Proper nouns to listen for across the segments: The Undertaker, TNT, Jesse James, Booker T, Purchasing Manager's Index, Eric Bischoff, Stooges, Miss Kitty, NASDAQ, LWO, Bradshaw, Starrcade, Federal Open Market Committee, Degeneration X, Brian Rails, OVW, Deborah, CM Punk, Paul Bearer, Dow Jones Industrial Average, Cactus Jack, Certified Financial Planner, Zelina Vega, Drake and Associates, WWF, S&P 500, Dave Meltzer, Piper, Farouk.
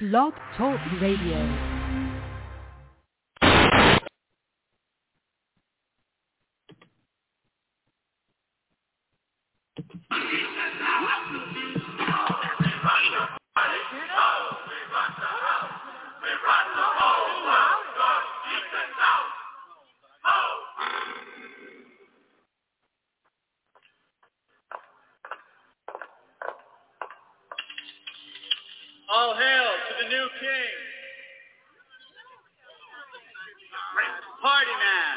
Blog Talk Radio. All hail to the new king. Party man. Party man?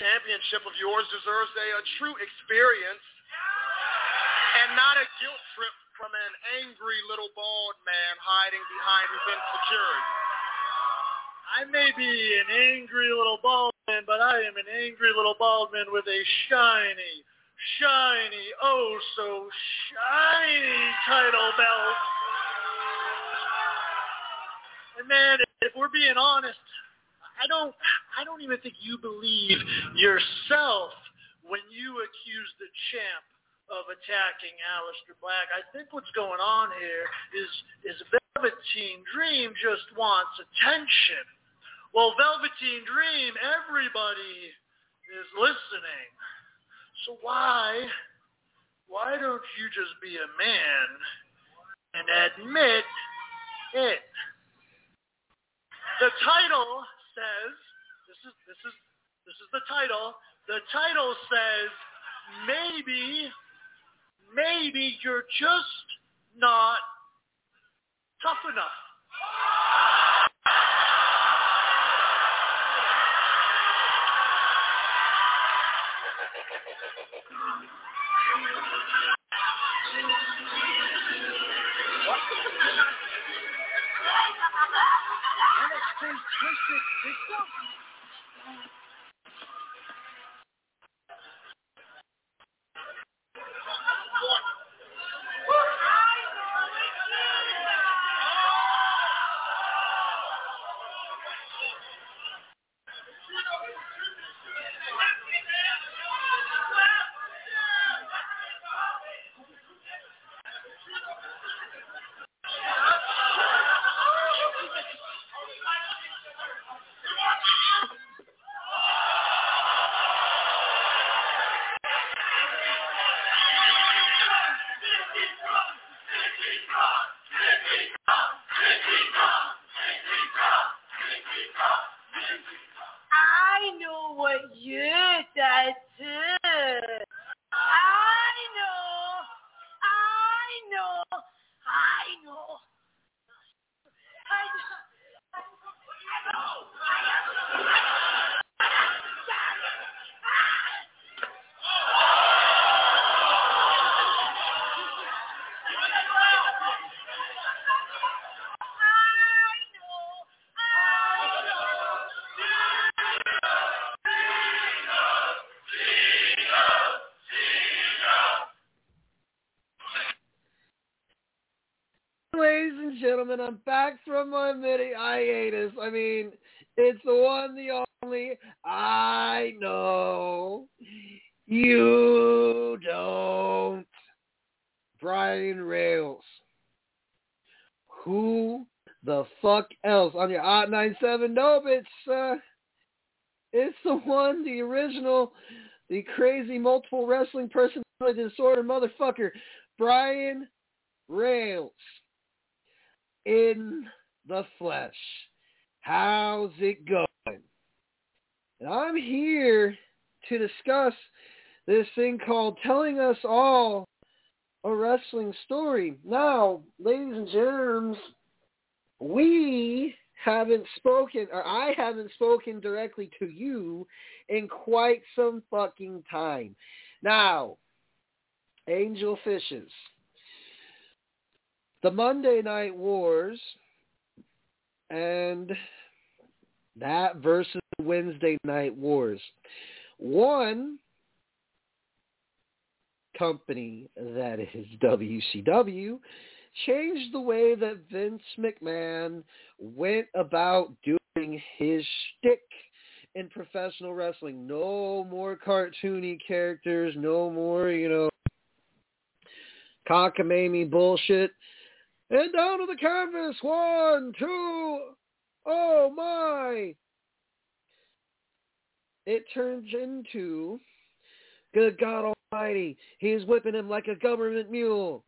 Championship of yours deserves a true experience and not a guilt trip from an angry little bald man hiding behind his insecurity. I may be an angry little bald man, but I am an angry little bald man with a shiny, shiny, oh so shiny title belt. And man, if we're being honest, I don't even think you believe yourself when you accuse the champ of attacking Aleister Black. I think what's going on here is Velveteen Dream just wants attention. Well, Velveteen Dream, everybody is listening. So why don't you just be a man and admit it? The title says, this is the title. The title says, maybe you're just not tough enough. and I'm back from my mini-hiatus. I mean, it's the one, the only, I know, you don't. Brian Rails. Who the fuck else? On your Odd 97, no, bitch. It's the one, the original, the crazy multiple wrestling personality disorder motherfucker, Brian Rails. In the flesh. How's it going? And I'm here to discuss this thing called Telling Us All a Wrestling Story. Now, ladies and germs, we haven't spoken, or I haven't spoken directly to you in quite some fucking time. Now, Angel Fishes. The Monday Night Wars and that versus Wednesday Night Wars. One company, that is WCW, changed the way that Vince McMahon went about doing his shtick in professional wrestling. No more cartoony characters, no more, cockamamie bullshit. And down to the canvas, 1, 2, oh my! It turns into, good God Almighty, he is whipping him like a government mule.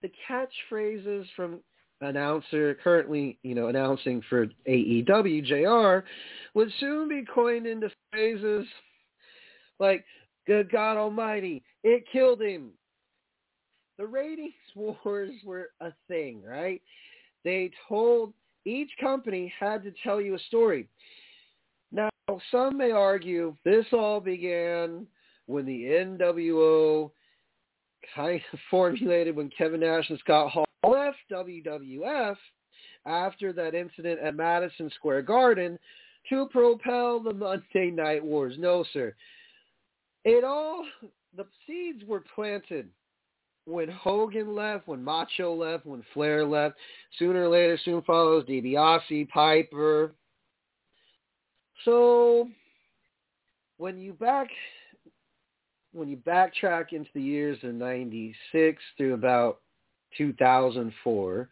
The catchphrases from announcer, currently, announcing for AEW, JR, would soon be coined into phrases like, good God Almighty, it killed him. The ratings wars were a thing, right? They told, each company had to tell you a story. Now, some may argue this all began when the NWO kind of formulated when Kevin Nash and Scott Hall left WWF after that incident at Madison Square Garden to propel the Monday Night Wars. No, sir. The seeds were planted. When Hogan left, when Macho left, when Flair left, sooner or later, soon follows DiBiase, Piper. So, when you backtrack into the years of 96 through about 2004,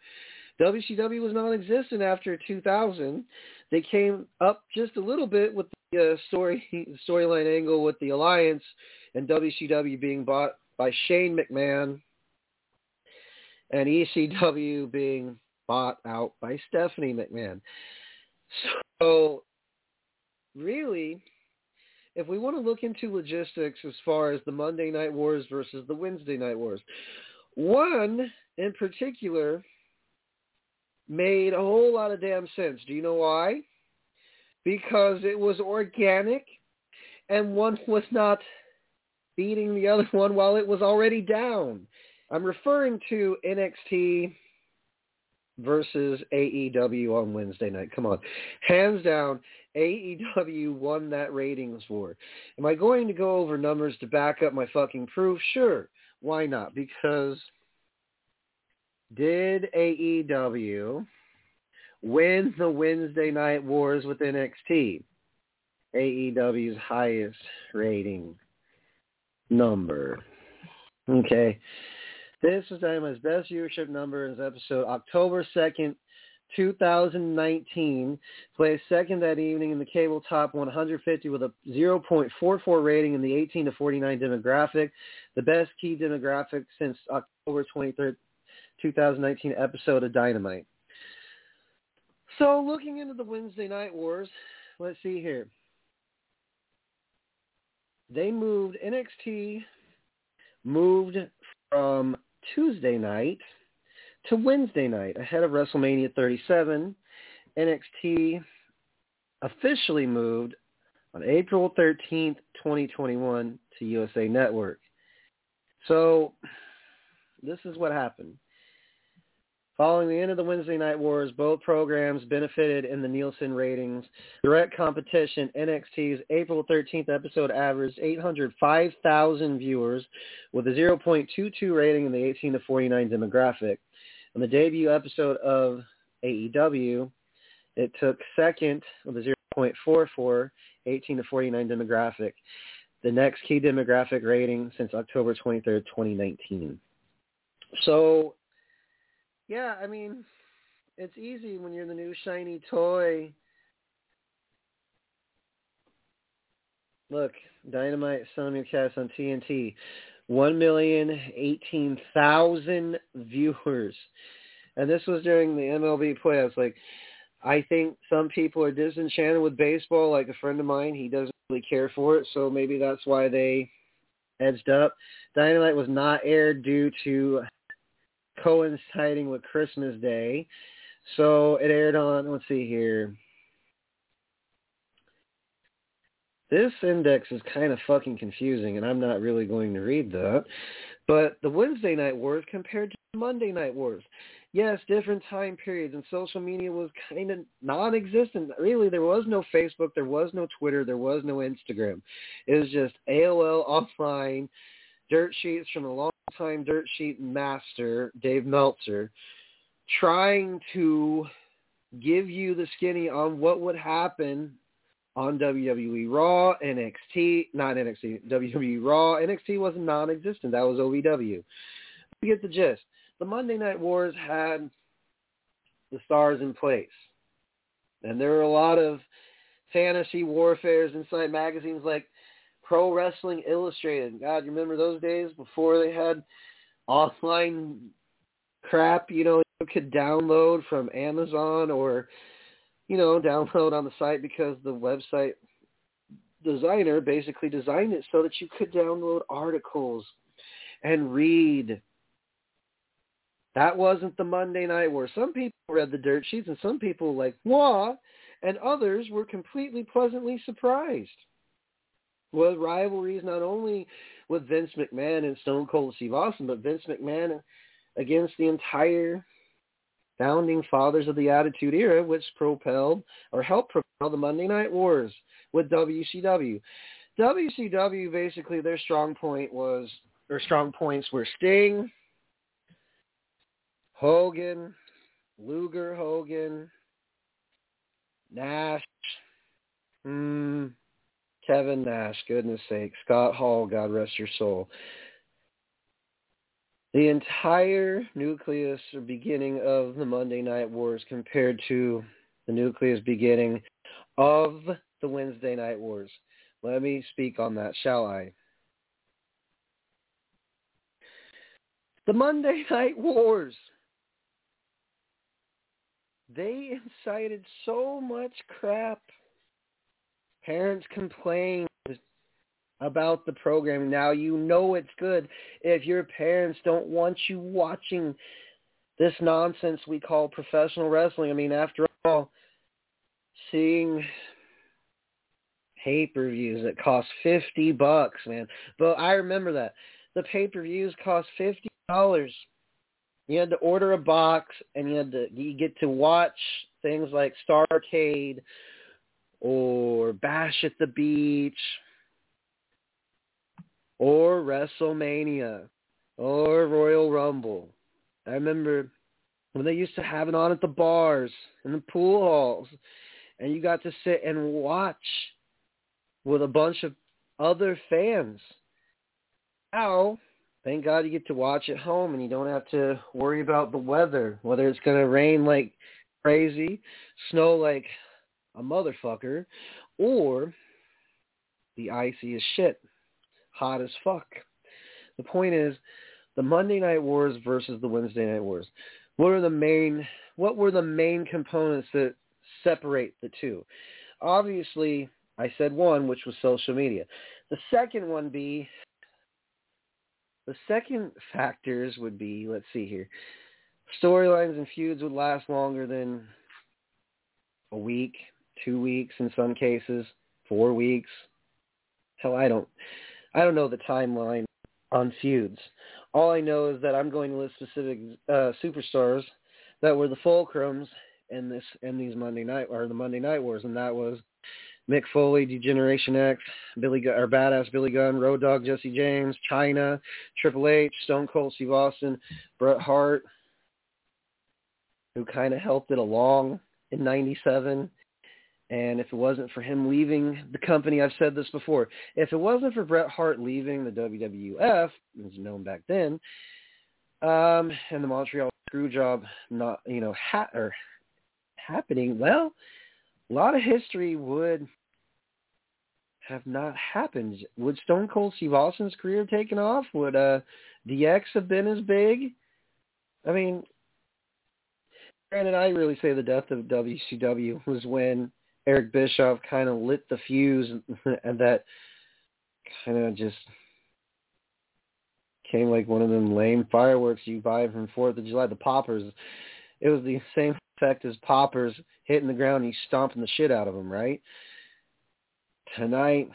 WCW was non-existent after 2000. They came up just a little bit with the storyline angle with the Alliance and WCW being bought by Shane McMahon, and ECW being bought out by Stephanie McMahon. So, really, if we want to look into logistics as far as the Monday Night Wars versus the Wednesday Night Wars, one in particular made a whole lot of damn sense. Do you know why? Because it was organic, and one was not beating the other one while it was already down. I'm referring to NXT versus AEW on Wednesday night. Come on. Hands down, AEW won that ratings war. Am I going to go over numbers to back up my fucking proof? Sure. Why not? Because did AEW win the Wednesday night wars with NXT? AEW's highest rating number. Okay. This was Dynamite's best viewership number in this episode, October 2nd, 2019. Placed second that evening in the cable top 150 with a 0.44 rating in the 18 to 49 demographic, the best key demographic since October 23rd, 2019 episode of Dynamite. So looking into the Wednesday Night Wars, let's see here. They NXT moved from Tuesday night to Wednesday night ahead of WrestleMania 37. NXT officially moved on April 13th, 2021 to USA Network. So this is what happened. Following the end of the Wednesday Night Wars, both programs benefited in the Nielsen ratings. Direct competition, NXT's April 13th episode averaged 805,000 viewers with a 0.22 rating in the 18 to 49 demographic. On the debut episode of AEW, it took second with a 0.44, 18 to 49 demographic, the next key demographic rating since October 23rd, 2019. So, yeah, I mean, it's easy when you're the new shiny toy. Look, Dynamite simulcast on TNT, 1,018,000 viewers. And this was during the MLB playoffs. Like, I think some people are disenchanted with baseball. Like a friend of mine, he doesn't really care for it, so maybe that's why they edged up. Dynamite was not aired due to coinciding with Christmas Day. So it aired on, let's see here. This index is kind of fucking confusing, and I'm not really going to read that. But the Wednesday night wars compared to the Monday night wars. Yes, different time periods, and social media was kind of non-existent. Really, there was no Facebook, there was no Twitter, there was no Instagram. It was just AOL offline dirt sheets from a long-time dirt sheet master, Dave Meltzer, trying to give you the skinny on what would happen on WWE Raw, WWE Raw. NXT was non-existent. That was OVW. You get the gist. The Monday Night Wars had the stars in place. And there were a lot of fantasy warfares inside magazines like Pro Wrestling Illustrated. God, you remember those days before they had offline crap, you know, you could download from Amazon or, you know, download on the site because the website designer basically designed it so that you could download articles and read. That wasn't the Monday Night War. Some people read the dirt sheets and some people like, wah, and others were completely pleasantly surprised with rivalries not only with Vince McMahon and Stone Cold Steve Austin, but Vince McMahon against the entire founding fathers of the Attitude Era, which propelled or helped propel the Monday Night Wars with WCW. WCW, basically, their strong points were Sting, Hogan, Luger Hogan, Nash, Kevin Nash, goodness sake, Scott Hall, God rest your soul. The entire nucleus or beginning of the Monday Night Wars compared to the nucleus beginning of the Wednesday Night Wars. Let me speak on that, shall I? The Monday Night Wars. They incited so much crap. Parents complained about the program. Now you know it's good if your parents don't want you watching this nonsense we call professional wrestling. I mean, after all, seeing pay-per-views that cost $50, man. But I remember that. The pay-per-views cost $50. You had to order a box, and you get to watch things like Starrcade or Bash at the Beach, or WrestleMania, or Royal Rumble. I remember when they used to have it on at the bars and the pool halls, and you got to sit and watch with a bunch of other fans. Now, thank God you get to watch at home and you don't have to worry about the weather, whether it's going to rain like crazy, snow like a motherfucker, or the icy as shit. Hot as fuck. The point is, the Monday Night Wars versus the Wednesday Night Wars. What were the main components that separate the two? Obviously, I said one, which was social media. The second factors would be, let's see here, storylines and feuds would last longer than a week, 2 weeks in some cases, 4 weeks. Hell, I don't know the timeline on feuds. All I know is that I'm going to list specific superstars that were the fulcrums in these the Monday Night Wars, and that was Mick Foley, Degeneration X, Badass Billy Gunn, Road Dogg Jesse James, China, Triple H, Stone Cold Steve Austin, Bret Hart, who kind of helped it along in 97. And if it wasn't for him leaving the company, I've said this before, if it wasn't for Bret Hart leaving the WWF, as known back then, and the Montreal Screwjob not, you know, happening, well, a lot of history would have not happened. Would Stone Cold Steve Austin's career have taken off? Would DX have been as big? I mean, granted, I really say the death of WCW was when Eric Bischoff kind of lit the fuse, and that kind of just came like one of them lame fireworks you buy from 4th of July, the poppers. It was the same effect as poppers hitting the ground and you stomping the shit out of them, right? Tonight,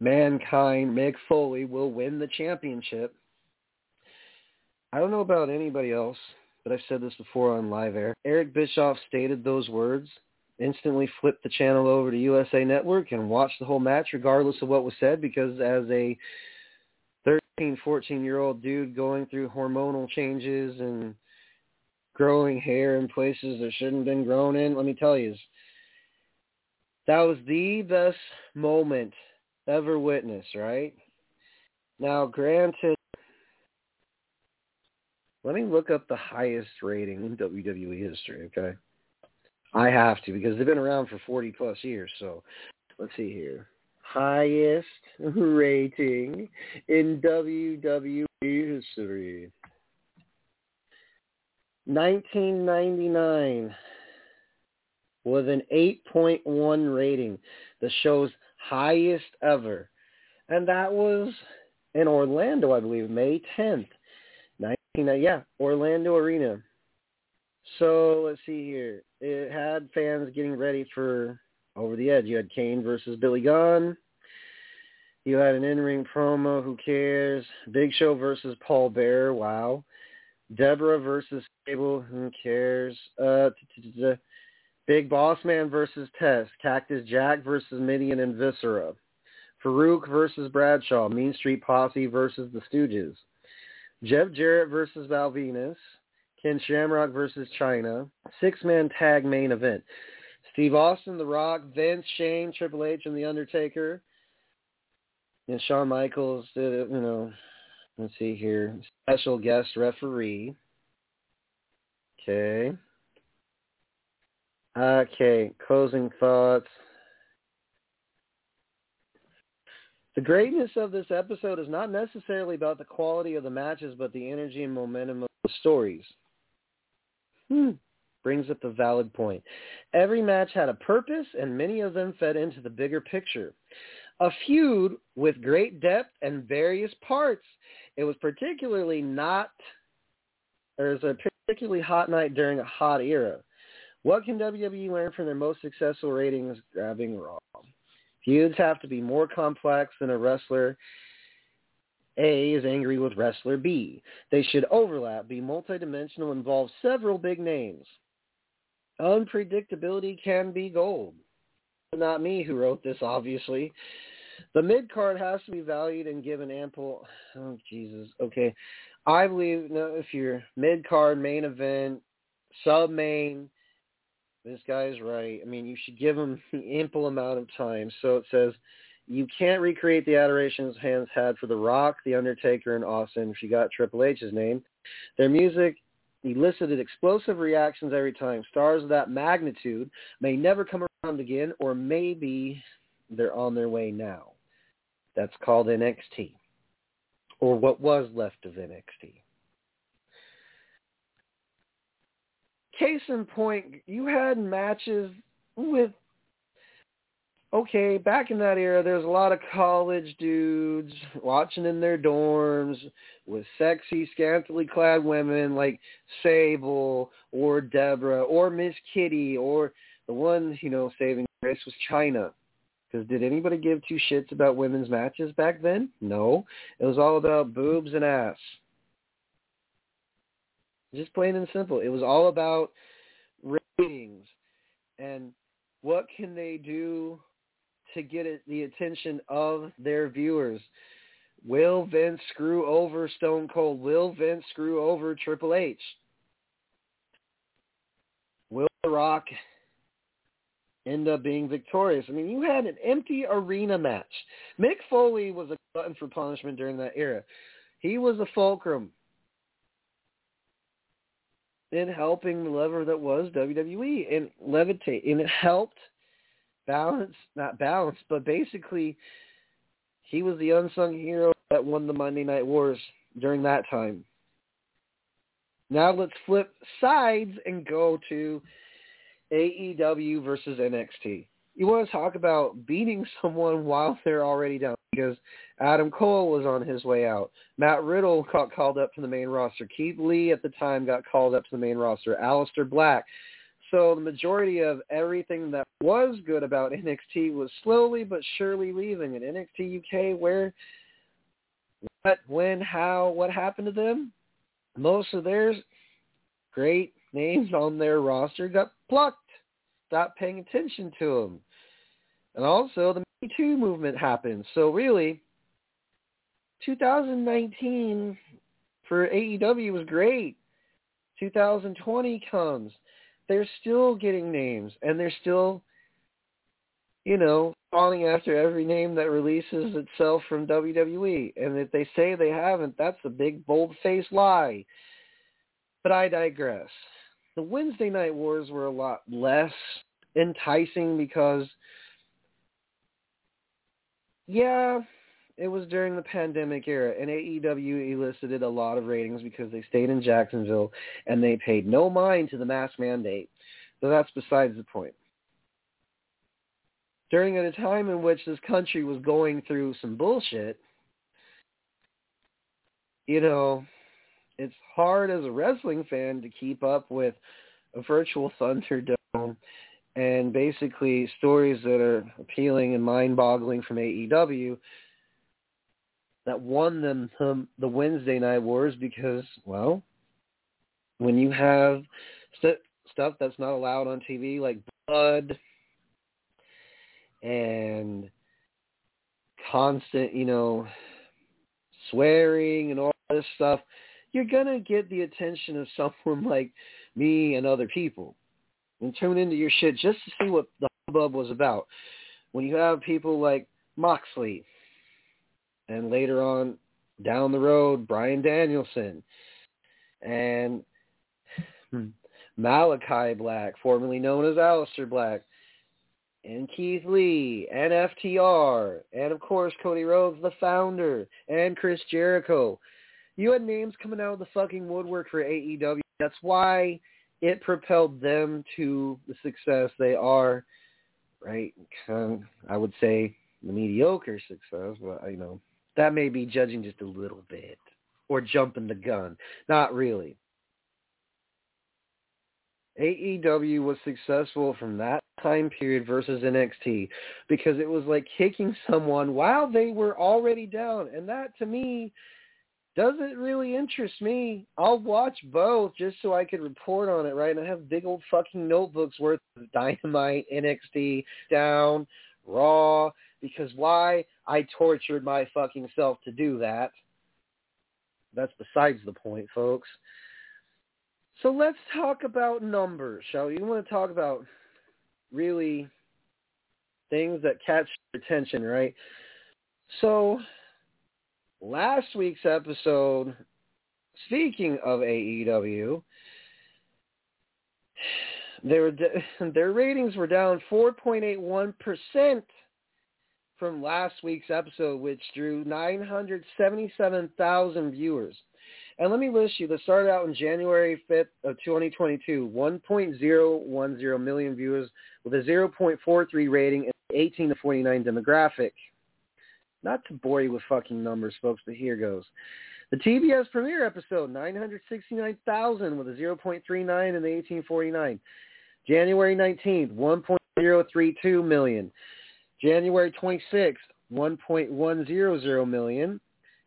Mankind, Mick Foley will win the championship. I don't know about anybody else, but I've said this before on live air. Eric Bischoff stated those words, instantly flipped the channel over to USA Network and watched the whole match regardless of what was said, because as a 13, 14-year-old dude going through hormonal changes and growing hair in places that shouldn't have been grown in, let me tell you, that was the best moment ever witnessed, right? Now, granted, let me look up the highest rating in WWE history, okay? I have to, because they've been around for 40-plus years, so let's see here. Highest rating in WWE history. 1999 was an 8.1 rating, the show's highest ever. And that was in Orlando, I believe, May 10th. Orlando Arena. So let's see here. It had fans getting ready for Over the Edge. You had Kane versus Billy Gunn. You had an in-ring promo, who cares? Big Show versus Paul Bearer, wow. Deborah versus Cable, who cares? Big Boss Man versus Tess. Cactus Jack versus Midian and Viscera. Farouk versus Bradshaw. Mean Street Posse versus the Stooges. Jeff Jarrett versus Val Venis. Ken Shamrock versus China. Six-man tag main event. Steve Austin, The Rock, Vince, Shane, Triple H, and The Undertaker. And Shawn Michaels did it, you know. Let's see here. Special guest referee. Okay. Okay, closing thoughts. The greatness of this episode is not necessarily about the quality of the matches, but the energy and momentum of the stories. Brings up the valid point. Every match had a purpose, and many of them fed into the bigger picture. A feud with great depth and various parts. It was a particularly hot night during a hot era. What can WWE learn from their most successful ratings? Grabbing Raw. Feuds have to be more complex than a wrestler A is angry with wrestler B. They should overlap, be multidimensional, involve several big names. Unpredictability can be gold. Not me who wrote this, obviously. The mid-card has to be valued and given ample... Oh, Jesus. Okay. I believe if you're mid-card, main event, sub-main... This guy's right. I mean, you should give him the ample amount of time. So it says, you can't recreate the adoration fans had for The Rock, The Undertaker, and Austin. She got Triple H's name. Their music elicited explosive reactions every time. Stars of that magnitude may never come around again, or maybe they're on their way now. That's called NXT, or what was left of NXT. Case in point, you had matches with, okay, back in that era, there's a lot of college dudes watching in their dorms with sexy, scantily clad women like Sable or Deborah or Miss Kitty, or the one, you know, saving grace was China. Because did anybody give two shits about women's matches back then? No. It was all about boobs and ass. Just plain and simple. It was all about ratings and what can they do to get the attention of their viewers. Will Vince screw over Stone Cold? Will Vince screw over Triple H? The Rock end up being victorious. I mean, you had an empty arena match. Mick Foley was a glutton for punishment during that era. He was a fulcrum in helping the lever that was WWE and levitate. And it helped balance, not balance, but basically he was the unsung hero that won the Monday Night Wars during that time. Now let's flip sides and go to AEW versus NXT. You want to talk about beating someone while they're already down, because Adam Cole was on his way out. Matt Riddle got called up to the main roster. Keith Lee at the time got called up to the main roster. Aleister Black. So the majority of everything that was good about NXT was slowly but surely leaving. And NXT UK, where, what, when, how, what happened to them? Most of their great names on their roster got plucked. Stop paying attention to them. And also, the Me Too movement happened. So really, 2019 for AEW was great. 2020 comes. They're still getting names, and they're still, you know, calling after every name that releases itself from WWE. And if they say they haven't, that's a big, bold-faced lie. But I digress. The Wednesday Night Wars were a lot less enticing because, yeah, it was during the pandemic era, and AEW elicited a lot of ratings because they stayed in Jacksonville and they paid no mind to the mask mandate. So that's besides the point. During a time in which this country was going through some bullshit, you know, it's hard as a wrestling fan to keep up with a virtual Thunderdome and basically stories that are appealing and mind-boggling from AEW that won them the Wednesday Night Wars because, well, when you have stuff that's not allowed on TV like blood and constant, you know, swearing and all this stuff, you're going to get the attention of someone like me and other people and tune into your shit just to see what the hubbub was about. When you have people like Moxley and later on down the road, Bryan Danielson and Malachi Black, formerly known as Aleister Black, and Keith Lee and FTR and, of course, Cody Rhodes, the founder, and Chris Jericho. You had names coming out of the fucking woodwork for AEW. That's why it propelled them to the success they are, right? I would say the mediocre success, but, you know, that may be judging just a little bit or jumping the gun. Not really. AEW was successful from that time period versus NXT because it was like kicking someone while they were already down. And that, to me, doesn't really interest me. I'll watch both just so I could report on it, right? And I have big old fucking notebooks worth of Dynamite, NXT, Down, Raw, because why? I tortured my fucking self to do that. That's besides the point, folks. So let's talk about numbers, shall we? You want to talk about really things that catch your attention, right? So last week's episode, speaking of AEW, their ratings were down 4.81% from last week's episode, which drew 977,000 viewers. And let me list you. This started out on January 5th of 2022, 1.010 million viewers with a 0.43 rating in the 18 to 49 demographic. Not to bore you with fucking numbers, folks, but here goes. The TBS premiere episode, 969,000 with a 0.39 in the 1849. January 19th, 1.032 million. January 26th, 1.100 million.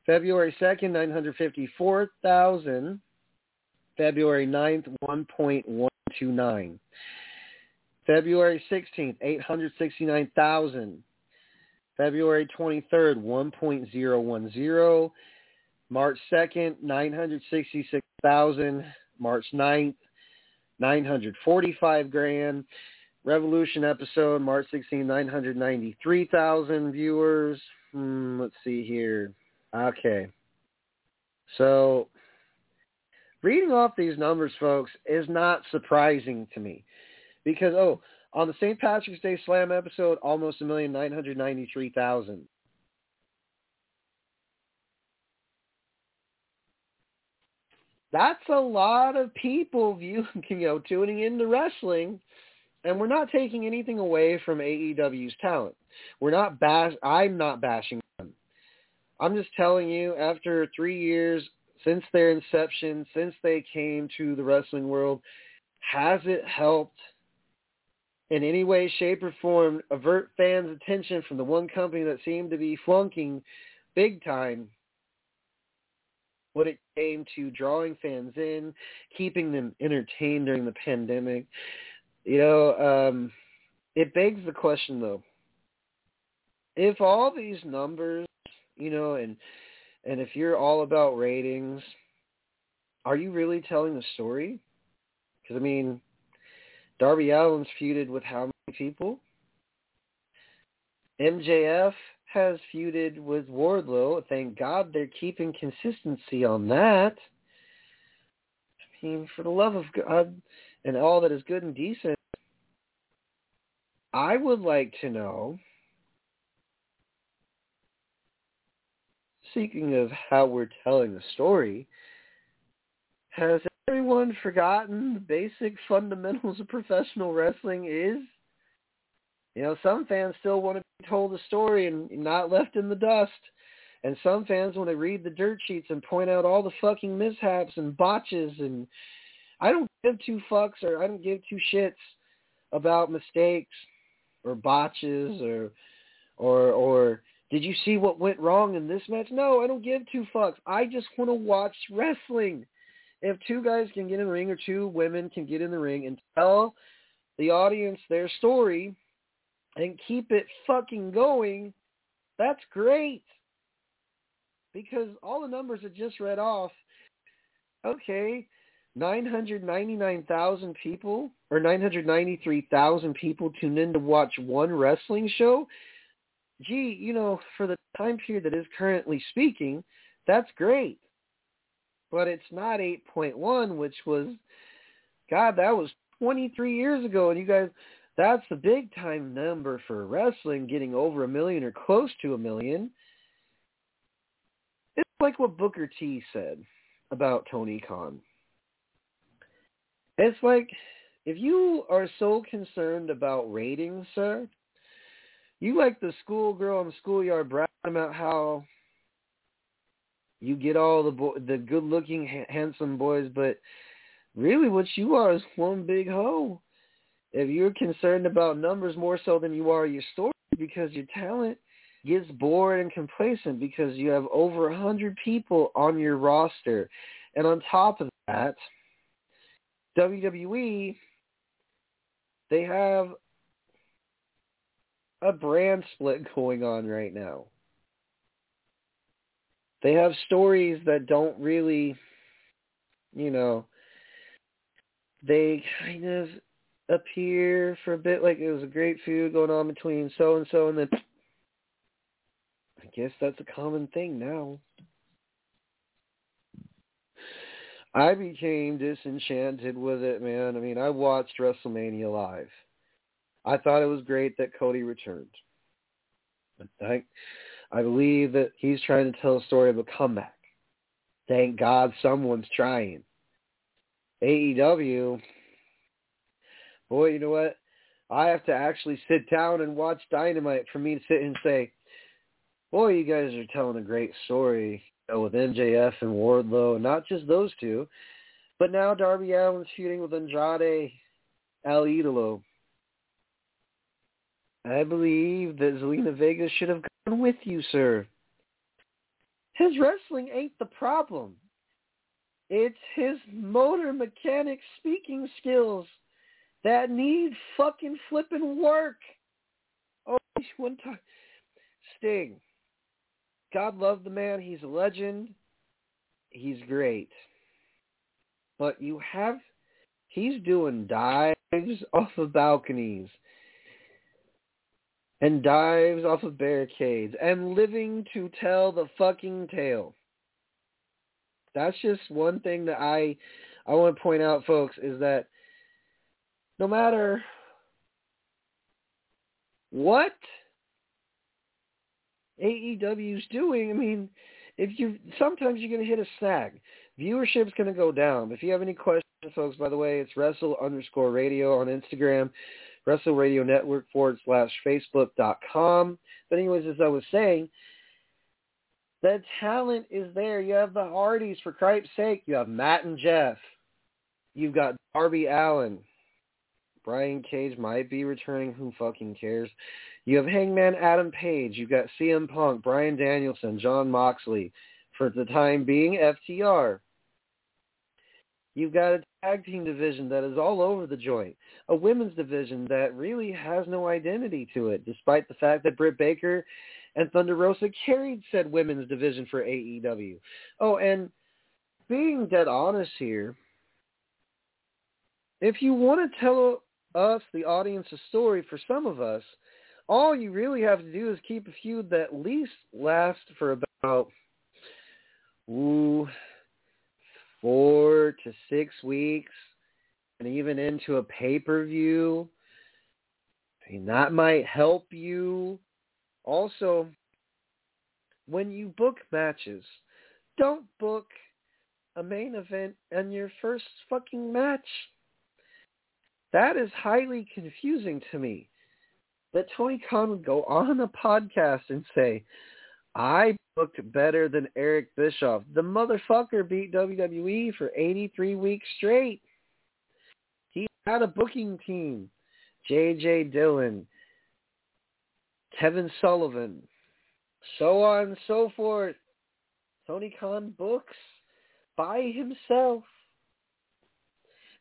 February 2nd, 954,000. February 9th, 1.129. February 16th, 869,000. February 23rd, 1.010. March 2nd, 966,000. March 9th, $945,000. Revolution episode, March 16, 993,000 viewers. Let's see here. Okay. So reading off these numbers, folks, is not surprising to me because, on the St. Patrick's Day Slam episode, almost 1,993,000. That's a lot of people tuning into wrestling. And we're not taking anything away from AEW's talent. I'm not bashing them. I'm just telling you, after 3 years since their inception, since they came to the wrestling world, has it helped in any way, shape, or form avert fans' attention from the one company that seemed to be flunking big time when it came to drawing fans in, keeping them entertained during the pandemic? It begs the question, though. If all these numbers, and if you're all about ratings, are you really telling the story? Because, Darby Allin's feuded with how many people? MJF has feuded with Wardlow. Thank God they're keeping consistency on that. For the love of God and all that is good and decent, I would like to know, speaking of how we're telling the story, has everyone forgotten the basic fundamentals of professional wrestling is? Some fans still want to be told a story and not left in the dust. And some fans want to read the dirt sheets and point out all the fucking mishaps and botches. And I don't give two fucks, or I don't give two shits about mistakes or botches or did you see what went wrong in this match? No, I don't give two fucks. I just want to watch wrestling. If two guys can get in the ring or two women can get in the ring and tell the audience their story and keep it fucking going, that's great. Because all the numbers I just read off, 999,000 people or 993,000 people tuned in to watch one wrestling show. Gee, for the time period that is currently speaking, that's great. But it's not 8.1, which was, God, that was 23 years ago. And you guys, that's the big time number for wrestling, getting over 1 million or close to 1 million. It's like what Booker T said about Tony Khan. It's like, if you are so concerned about ratings, sir, you like the schoolgirl in the schoolyard bragging about how you get all the good-looking, handsome boys, but really what you are is one big hoe. If you're concerned about numbers more so than you are your story, because your talent gets bored and complacent because you have over 100 people on your roster. And on top of that, WWE, they have a brand split going on right now. They have stories that don't really, they kind of appear for a bit like it was a great feud going on between so-and-so and then I guess that's a common thing now. I became disenchanted with it, man. I watched WrestleMania live. I thought it was great that Cody returned. I believe that he's trying to tell a story of a comeback. Thank God someone's trying. AEW, boy, you know what? I have to actually sit down and watch Dynamite for me to sit and say, boy, you guys are telling a great story with MJF and Wardlow, and not just those two, but now Darby Allin's feuding with Andrade El Idolo. I believe that Zelina Vega should have gone with you, sir. His wrestling ain't the problem. It's his motor mechanic speaking skills that need fucking flipping work. Oh, one time. Sting. God love the man. He's a legend. He's great. But you have He's doing dives off of balconies and dives off of barricades and living to tell the fucking tale. That's just one thing that I want to point out, folks, is that no matter what AEW's doing, I mean, if you sometimes you're going to hit a snag. Viewership's going to go down. If you have any questions, folks, by the way, it's Wrestle_Radio on Instagram, WrestleRadioNetwork.com/Facebook.com. But anyways, as I was saying, the talent is there. You have the Hardys, for Christ's sake. You have Matt and Jeff. You've got Darby Allin. Brian Cage might be returning. Who fucking cares? You have Hangman Adam Page. You've got CM Punk, Bryan Danielson, Jon Moxley. For the time being, FTR. You've got a tag team division that is all over the joint. A women's division that really has no identity to it, despite the fact that Britt Baker and Thunder Rosa carried said women's division for AEW. Oh, and being dead honest here, if you want to tell us, the audience, a story for some of us, all you really have to do is keep a feud that at least lasts for about 4 to 6 weeks, and even into a pay-per-view. I mean, that might help you. Also, when you book matches, don't book a main event in your first fucking match. That is highly confusing to me, that Tony Khan would go on a podcast and say, I booked better than Eric Bischoff. The motherfucker beat WWE for 83 weeks straight. He had a booking team. J.J. Dillon, Kevin Sullivan, so on and so forth. Tony Khan books by himself.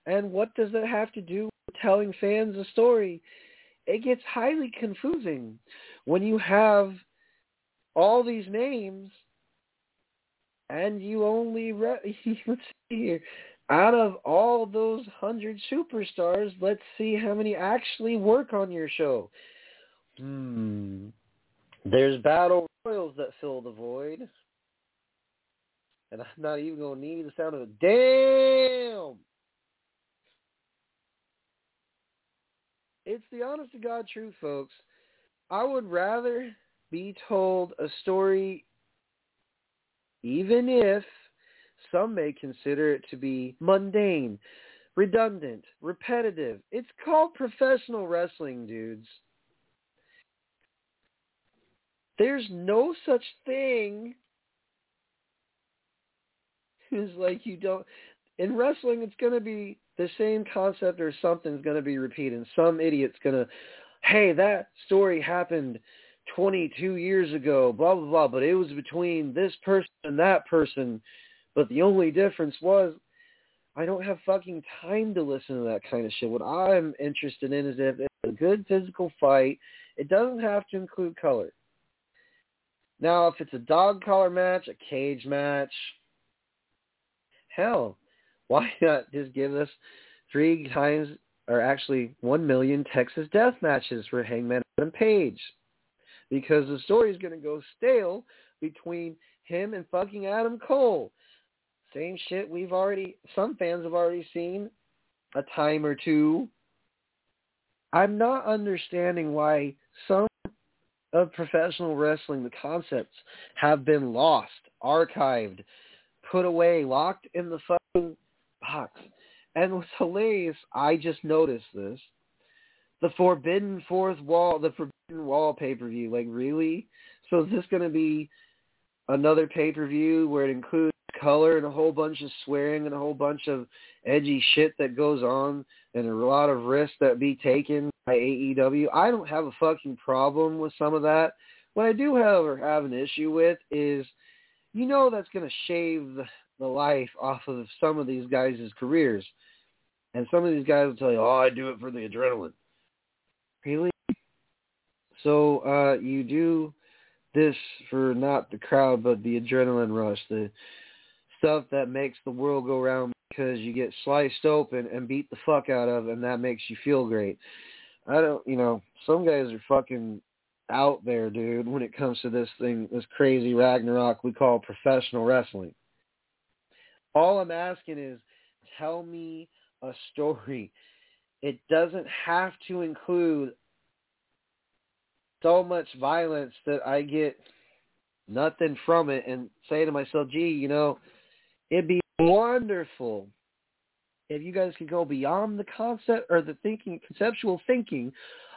And what does that have to do with telling fans a story? It gets highly confusing when you have all these names, and you only, let's see here, out of all those 100 superstars, let's see how many actually work on your show. There's battle royals that fill the void, and I'm not even going to need the sound of a damn. It's the honest to God truth, folks. I would rather be told a story, even if some may consider it to be mundane, redundant, repetitive. It's called professional wrestling, dudes. There's no such thing as like you don't. In wrestling, it's going to be the same concept or something's going to be repeated. Some idiot's going to, hey, that story happened 22 years ago, blah, blah, blah, but it was between this person and that person, but the only difference was, I don't have fucking time to listen to that kind of shit. What I'm interested in is if it's a good physical fight, it doesn't have to include color. Now, if it's a dog collar match, a cage match, hell, why not just give us 1 million Texas death matches for Hangman Adam Page? Because the story is going to go stale between him and fucking Adam Cole. Same shit some fans have already seen a time or two. I'm not understanding why some of professional wrestling, the concepts have been lost, archived, put away, locked in the fucking box. And what's hilarious, I just noticed this. The Forbidden Wall pay-per-view. Like, really? So is this going to be another pay-per-view where it includes color and a whole bunch of swearing and a whole bunch of edgy shit that goes on and a lot of risks that be taken by AEW? I don't have a fucking problem with some of that. What I do, however, have an issue with is, you know, that's going to shave the life off of some of these guys' careers. And some of these guys will tell you, I do it for the adrenaline. Really? So you do this for not the crowd, but the adrenaline rush, the stuff that makes the world go round, because you get sliced open and beat the fuck out of, and that makes you feel great. I don't, you know, some guys are fucking out there, dude, when it comes to this thing, this crazy Ragnarok we call professional wrestling. All I'm asking is, tell me a story. It doesn't have to include so much violence that I get nothing from it and say to myself, gee, you know, it'd be wonderful if you guys could go beyond the concept or the thinking, conceptual thinking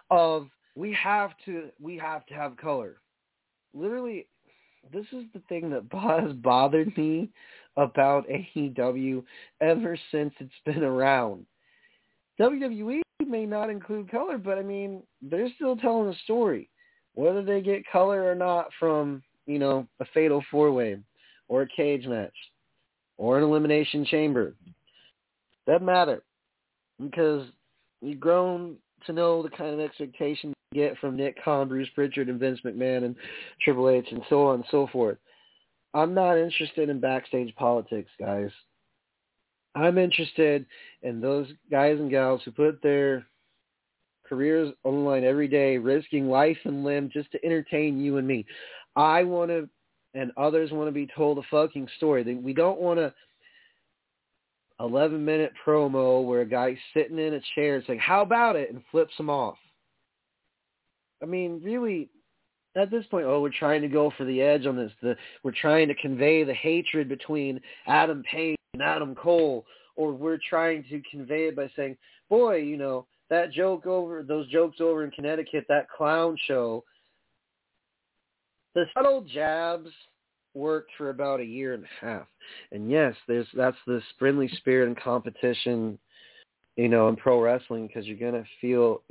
of we have to have color. Literally, this is the thing that has bothered me about AEW ever since it's been around. WWE may not include color, but I mean, they're still telling a story. Whether they get color or not from, you know, a fatal four-way or a cage match or an elimination chamber, doesn't matter, because you've grown to know the kind of expectation you get from Nick Khan, Bruce Pritchard, and Vince McMahon, and Triple H, and so on and so forth. I'm not interested in backstage politics, guys. I'm interested in those guys and gals who put their careers on the line every day, risking life and limb just to entertain you and me. I want to, and others want to be told a fucking story. We don't want a 11-minute promo where a guy's sitting in a chair and saying, how about it, and flips him off. I mean, really, at this point, we're trying to go for the edge on this. We're trying to convey the hatred between Adam Page and Adam Cole, or we're trying to convey it by saying, boy, you know, that joke over, those jokes over in Connecticut, that clown show, the subtle jabs worked for about a year and a half. And yes, that's this friendly spirit and competition, you know, in pro wrestling, because you're gonna feel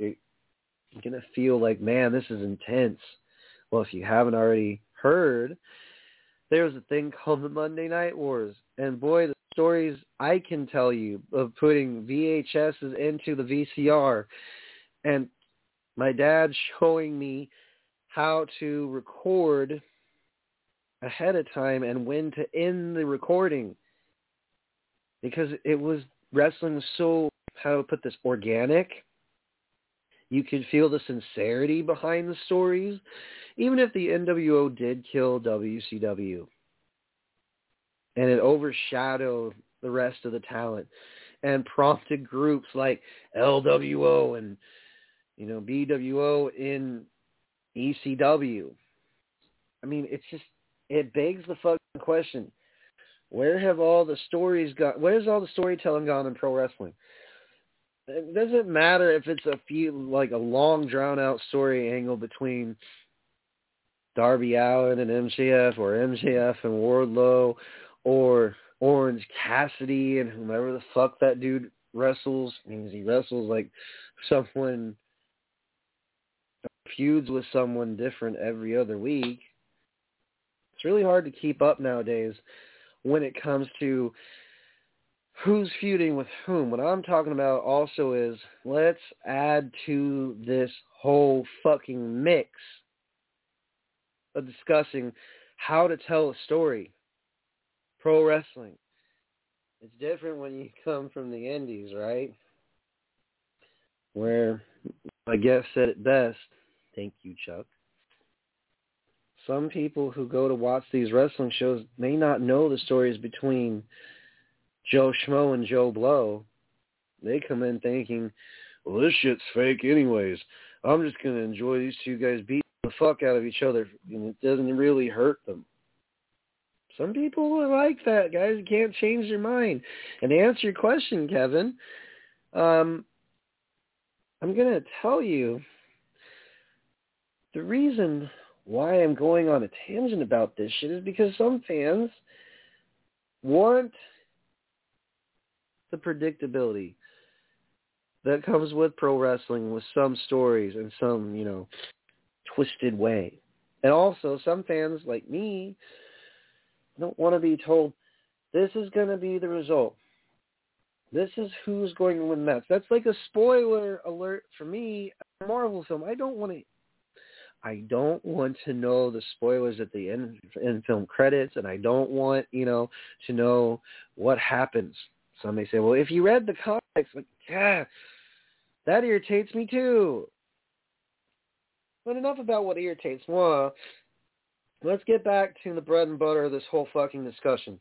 like, man, this is intense. Well, if you haven't already heard, there was a thing called the Monday Night Wars, and boy, the stories I can tell you of putting VHSs into the VCR and my dad showing me how to record ahead of time and when to end the recording, because wrestling was so, how do I put this, organic. You could feel the sincerity behind the stories, even if the NWO did kill WCW. And it overshadowed the rest of the talent and prompted groups like LWO and, you know, BWO in ECW. I mean, it's just, it begs the fucking question, where's all the storytelling gone in pro wrestling? It doesn't matter if it's a few, like a long drawn out story angle between Darby Allin and MJF, or MJF and Wardlow, or Orange Cassidy and whomever the fuck that dude wrestles. I mean, he wrestles like someone, feuds with someone different every other week. It's really hard to keep up nowadays when it comes to who's feuding with whom. What I'm talking about also is, let's add to this whole fucking mix of discussing how to tell a story. Pro wrestling. It's different when you come from the indies, right? Where, my guest said it best, thank you, Chuck, some people who go to watch these wrestling shows may not know the stories between Joe Schmo and Joe Blow. They come in thinking, well, this shit's fake anyways. I'm just going to enjoy these two guys beating the fuck out of each other, and it doesn't really hurt them. Some people are like that, guys. You can't change their mind. And to answer your question, Kevin, I'm going to tell you the reason why I'm going on a tangent about this shit is because some fans want the predictability that comes with pro wrestling, with some stories in some, you know, twisted way. And also, some fans, like me, don't want to be told, this is going to be the result. This is who's going to win the match. That's like a spoiler alert for me, a Marvel film. I don't want to know the spoilers at the end in film credits, and I don't want, you know, to know what happens. Somebody said, well, if you read the comics, like, yeah, that irritates me too. But enough about what irritates moi. Let's get back to the bread and butter of this whole fucking discussion.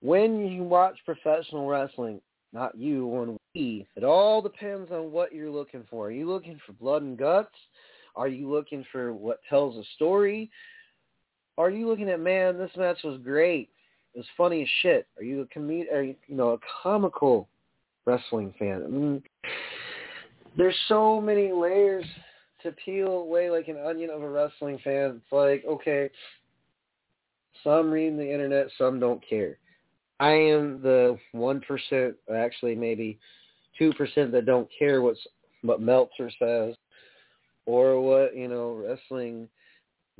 When you watch professional wrestling, not you on Wii, it all depends on what you're looking for. Are you looking for blood and guts? Are you looking for what tells a story? Are you looking at, man, this match was great, it was funny as shit? Are you a comical wrestling fan? I mean, there's so many layers to peel away like an onion of a wrestling fan. It's like, okay, some read the internet, some don't care. I am the 1%, actually maybe 2% that don't care what Meltzer says or what, wrestling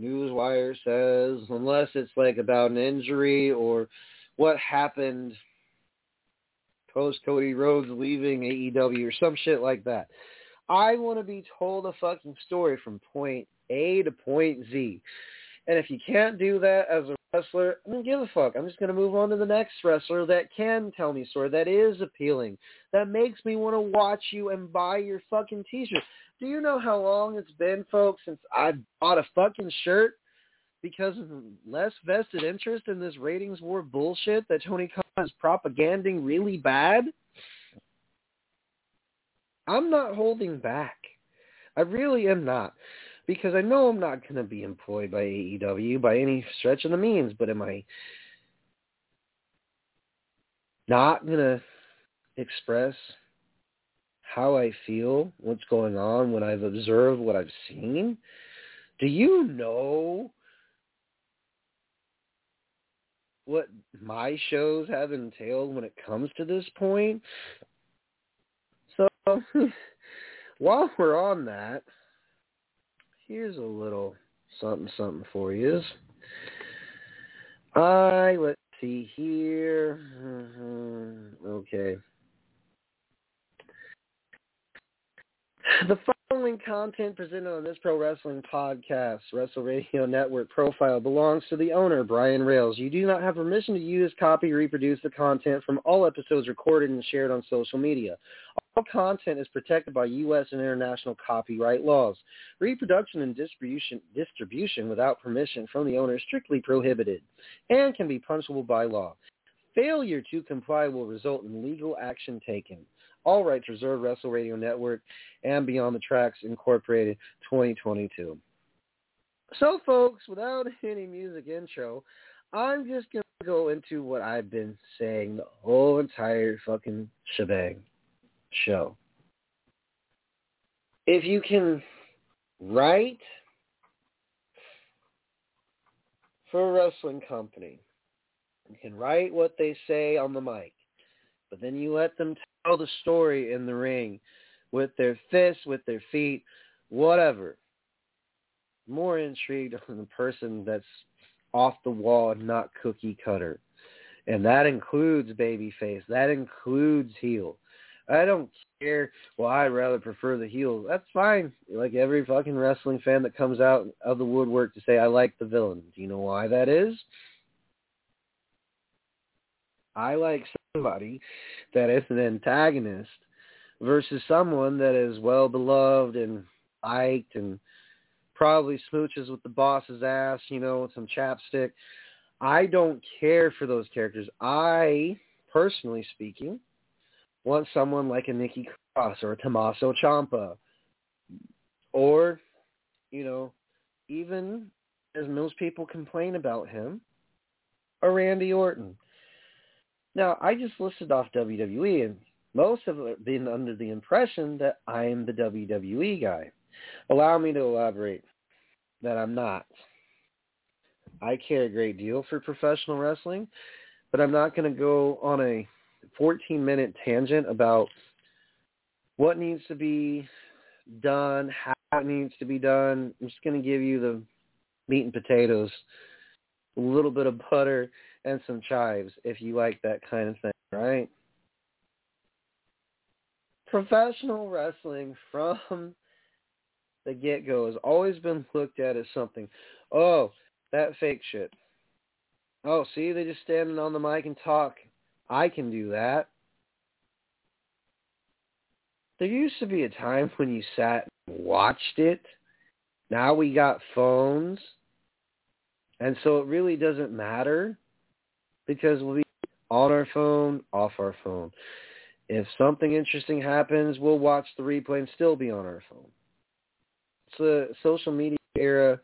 Newswire says, unless it's like about an injury or what happened post Cody Rhodes leaving AEW or some shit like that. I want to be told a fucking story from point A to point Z. And if you can't do that as a wrestler, I don't give a fuck. I'm just going to move on to the next wrestler that can tell me a story, that is appealing, that makes me want to watch you and buy your fucking t-shirt. Do you know how long it's been, folks, since I bought a fucking shirt because of less vested interest in this ratings war bullshit that Tony Khan is propaganding really bad? I'm not holding back. I really am not, because I know I'm not going to be employed by AEW by any stretch of the means, but am I not going to express how I feel, what's going on, what I've observed, what I've seen? Do you know what my shows have entailed when it comes to this point? So, while we're on that, here's a little something for you. Let's see here. Okay. The following content presented on this pro wrestling podcast, Wrestle Radio Network profile, belongs to the owner, Brian Rails. You do not have permission to use, copy, or reproduce the content from all episodes recorded and shared on social media. All content is protected by U.S. and international copyright laws. Reproduction and distribution without permission from the owner is strictly prohibited and can be punishable by law. Failure to comply will result in legal action taken. All rights reserved, Wrestle Radio Network and Beyond the Tracks Incorporated, 2022. So, folks, without any music intro, I'm just going to go into what I've been saying the whole entire fucking shebang. Show. If you can write for a wrestling company, you can write what they say on the mic, but then you let them tell the story in the ring with their fists, with their feet, whatever. More intrigued on the person that's off the wall and not cookie cutter. And that includes babyface. That includes heel. I don't care. Well, I'd rather prefer the heels. That's fine. Like every fucking wrestling fan that comes out of the woodwork to say, I like the villain. Do you know why that is? I like somebody that is an antagonist versus someone that is well-beloved and liked and probably smooches with the boss's ass, with some chapstick. I don't care for those characters. I, personally speaking, want someone like a Nikki Cross or a Tommaso Ciampa, or, even as most people complain about him, a Randy Orton. Now, I just listed off WWE, and most have been under the impression that I am the WWE guy. Allow me to elaborate that I'm not. I care a great deal for professional wrestling, but I'm not going to go on a 14-minute tangent about what needs to be done, how it needs to be done. I'm just going to give you the meat and potatoes, a little bit of butter, and some chives if you like that kind of thing, right? Professional wrestling from the get-go has always been looked at as something, oh, that fake shit. Oh, see, they're just standing on the mic and talk. I can do that. There used to be a time when you sat and watched it. Now we got phones. And so it really doesn't matter because we'll be on our phone, off our phone. If something interesting happens, we'll watch the replay and still be on our phone. It's the social media era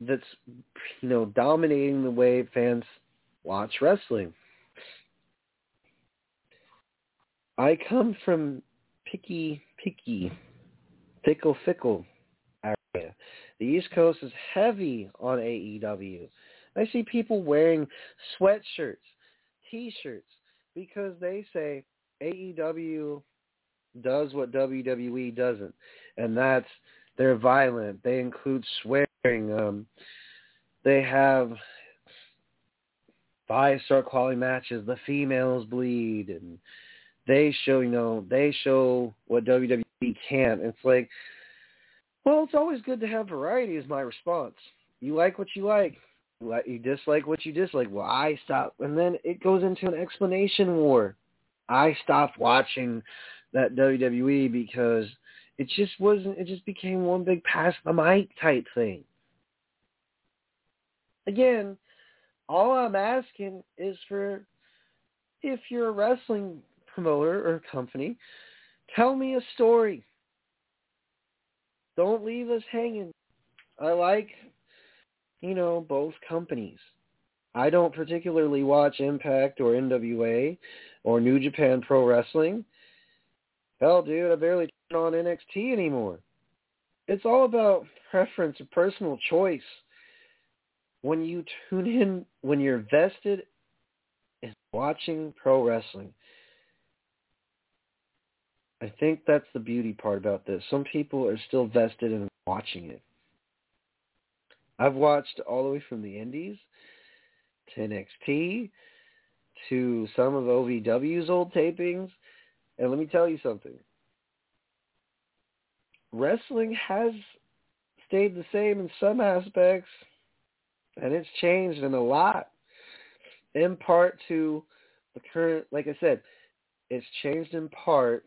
that's, you know, dominating the way fans watch wrestling. I come from fickle area. The East Coast is heavy on AEW. I see people wearing sweatshirts, T-shirts, because they say AEW does what WWE doesn't, and that's they're violent. They include swearing. They have 5-star quality matches. The females bleed, and they show, you know, they show what WWE can't. It's like, well, it's always good to have variety is my response. You like what you like. You dislike what you dislike. Well, I stopped. And then it goes into an explanation war. I stopped watching that WWE because it just wasn't, it just became one big pass the mic type thing. Again, all I'm asking is for, if you're a wrestling promoter or company, tell me a story. Don't leave us hanging. I like, you know, both companies. I don't particularly watch Impact or NWA or New Japan Pro Wrestling. Hell, dude, I barely turn on NXT anymore. It's all about preference and personal choice. When you tune in, when you're vested in watching pro wrestling, I think that's the beauty part about this. Some people are still vested in watching it. I've watched all the way from the Indies to NXT to some of OVW's old tapings. And let me tell you something. Wrestling has stayed the same in some aspects, and it's changed in a lot, in part to the current, like I said, it's changed in part,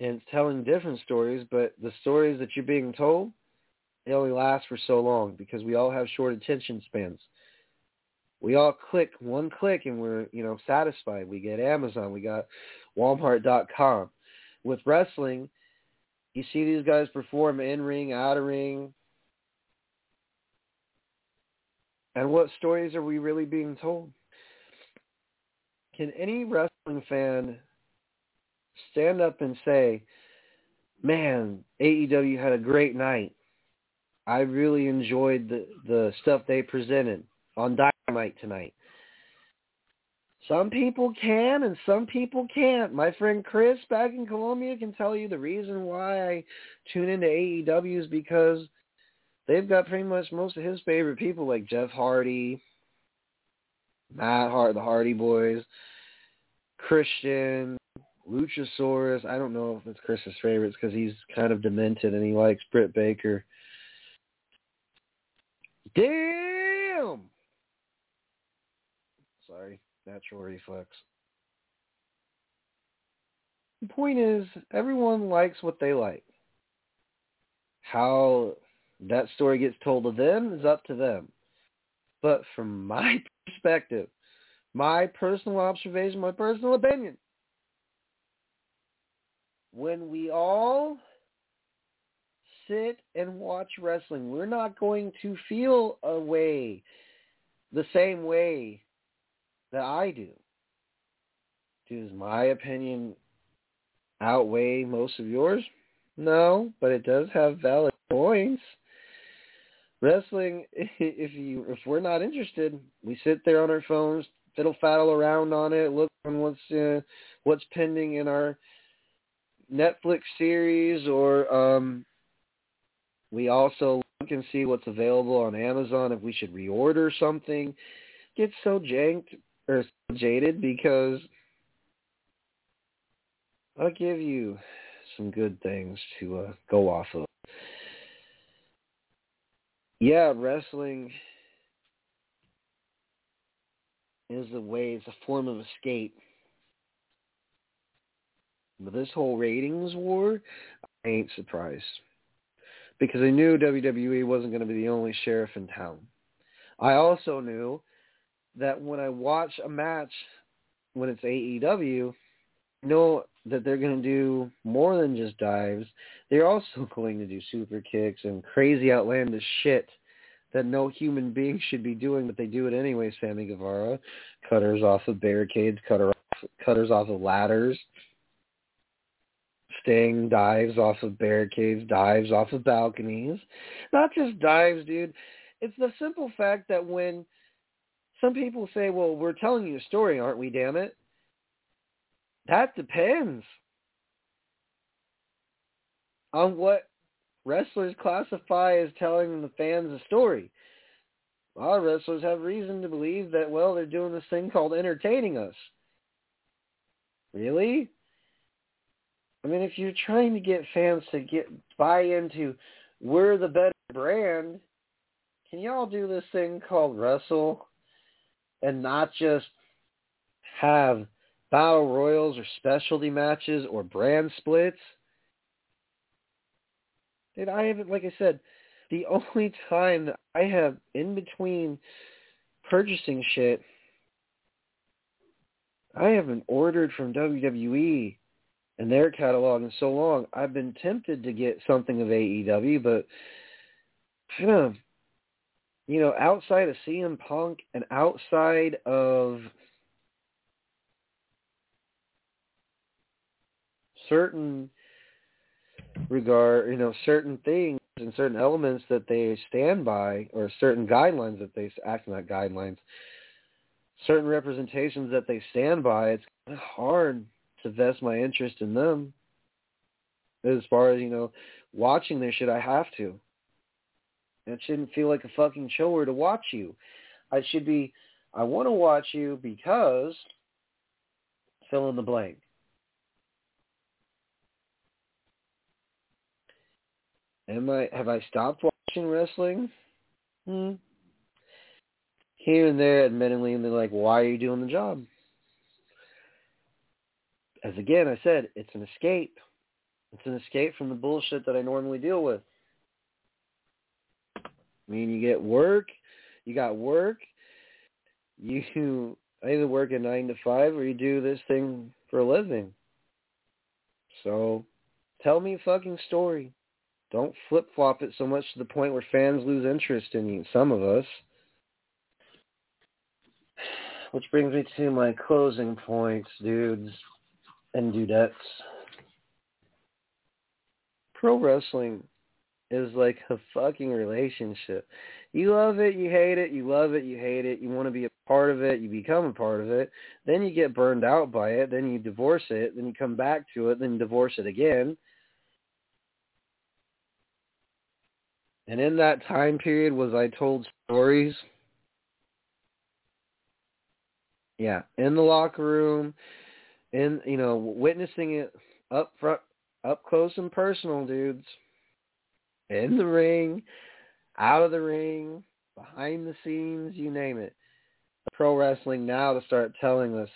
and it's telling different stories, but the stories that you're being told, they only last for so long because we all have short attention spans. We all click one click and we're, you know, satisfied. We get Amazon. We got Walmart.com. With wrestling, you see these guys perform in-ring, out-of-ring. And what stories are we really being told? Can any wrestling fan stand up and say, man, AEW had a great night. I really enjoyed the stuff they presented on Dynamite tonight. Some people can and some people can't. My friend Chris back in Colombia can tell you the reason why I tune into AEW is because they've got pretty much most of his favorite people like Jeff Hardy, Matt Hart, the Hardy Boys, Christian, Luchasaurus. I don't know if it's Chris's favorites because he's kind of demented and he likes Britt Baker. Damn! Sorry, natural reflex. The point is, everyone likes what they like. How that story gets told to them is up to them. But from my perspective, my personal observation, my personal opinion, when we all sit and watch wrestling, we're not going to feel a way the same way that I do. Does my opinion outweigh most of yours? No, but it does have valid points. Wrestling, if we're not interested, we sit there on our phones, fiddle-faddle around on it, look on what's pending in our Netflix series, or we also look and see what's available on Amazon, if we should reorder something. Get so janked or so jaded because I'll give you some good things to go off of. Yeah, wrestling is a way, it's a form of escape. But this whole ratings war, I ain't surprised. Because I knew WWE wasn't going to be the only sheriff in town. I also knew that when I watch a match, when it's AEW, I know that they're going to do more than just dives. They're also going to do super kicks and crazy outlandish shit that no human being should be doing, but they do it anyway. Sammy Guevara, cutters off of barricades, cutters off of ladders. Sting dives off of barricades, dives off of balconies. Not just dives, dude. It's the simple fact that when some people say, well, we're telling you a story, aren't we, damn it? That depends on what wrestlers classify as telling the fans a story. A lot of wrestlers have reason to believe that, well, they're doing this thing called entertaining us. Really? I mean, if you're trying to get fans to buy into we're the better brand, can y'all do this thing called wrestle and not just have battle royals or specialty matches or brand splits? Dude, I haven't, like I said, the only time that I have in between purchasing shit, I haven't ordered from WWE and their catalog in so long. I've been tempted to get something of AEW, but you know, outside of CM Punk and outside of certain regard, you know, certain things and certain elements that they stand by, or certain guidelines that they act, not guidelines, certain representations that they stand by, it's kind of hard to vest my interest in them. As far as, you know, watching their shit, I have to. It shouldn't feel like a fucking chore to watch you. I want to watch you because fill in the blank. Have I stopped watching wrestling? Here and there, admittedly, and they're like, why are you doing the job? As again, I said, it's an escape. It's an escape from the bullshit that I normally deal with. I mean, you got work, you either work a 9 to 5 or you do this thing for a living. So tell me a fucking story. Don't flip-flop it so much to the point where fans lose interest in you, some of us. Which brings me to my closing points, dudes and dudettes. Pro wrestling is like a fucking relationship. You love it, you hate it, you love it, you hate it, you want to be a part of it, you become a part of it, then you get burned out by it, then you divorce it, then you come back to it, then divorce it again. And in that time period, was I told stories? Yeah, in the locker room, in, you know, witnessing it up front, up close and personal, dudes. In the ring, out of the ring, behind the scenes, you name it. Pro wrestling now to start telling us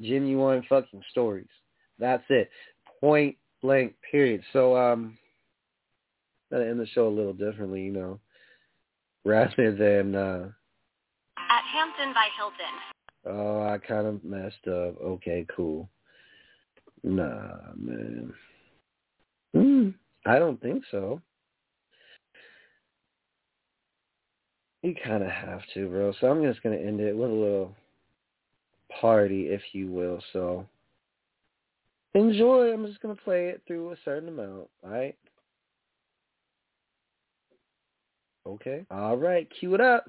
genuine fucking stories. That's it. Point blank, period. So, gotta end the show a little differently, you know, rather than At Hampton by Hilton. Oh, I kind of messed up. Okay, cool. Nah, man. I don't think so. You kind of have to, bro. So I'm just gonna end it with a little party, if you will. So enjoy. I'm just gonna play it through a certain amount. All right. Okay. All right. Cue it up.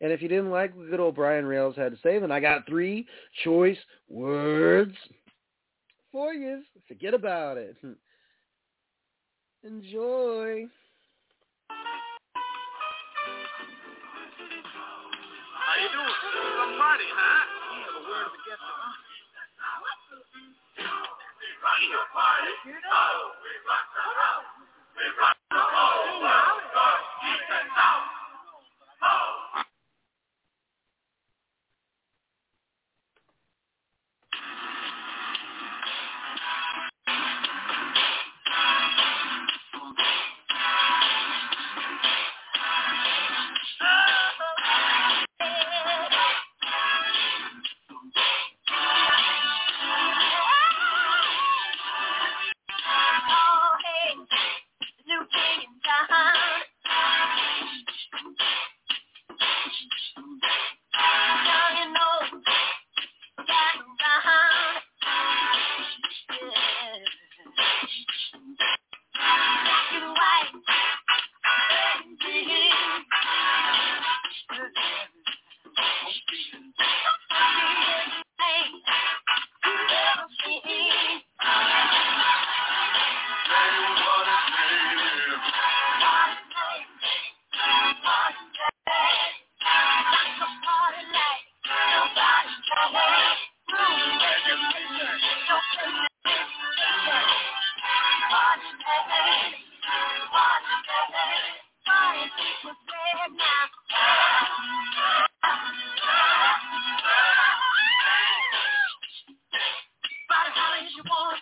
And if you didn't like what good old Brian Rails had to say, then I got 3 choice words for you. Forget about it. Enjoy. How you doing? Some party, huh? You have a word to get to. We rock the party. Oh, we rock the house. We rock the whole world. North, east, and south. Oh. you want.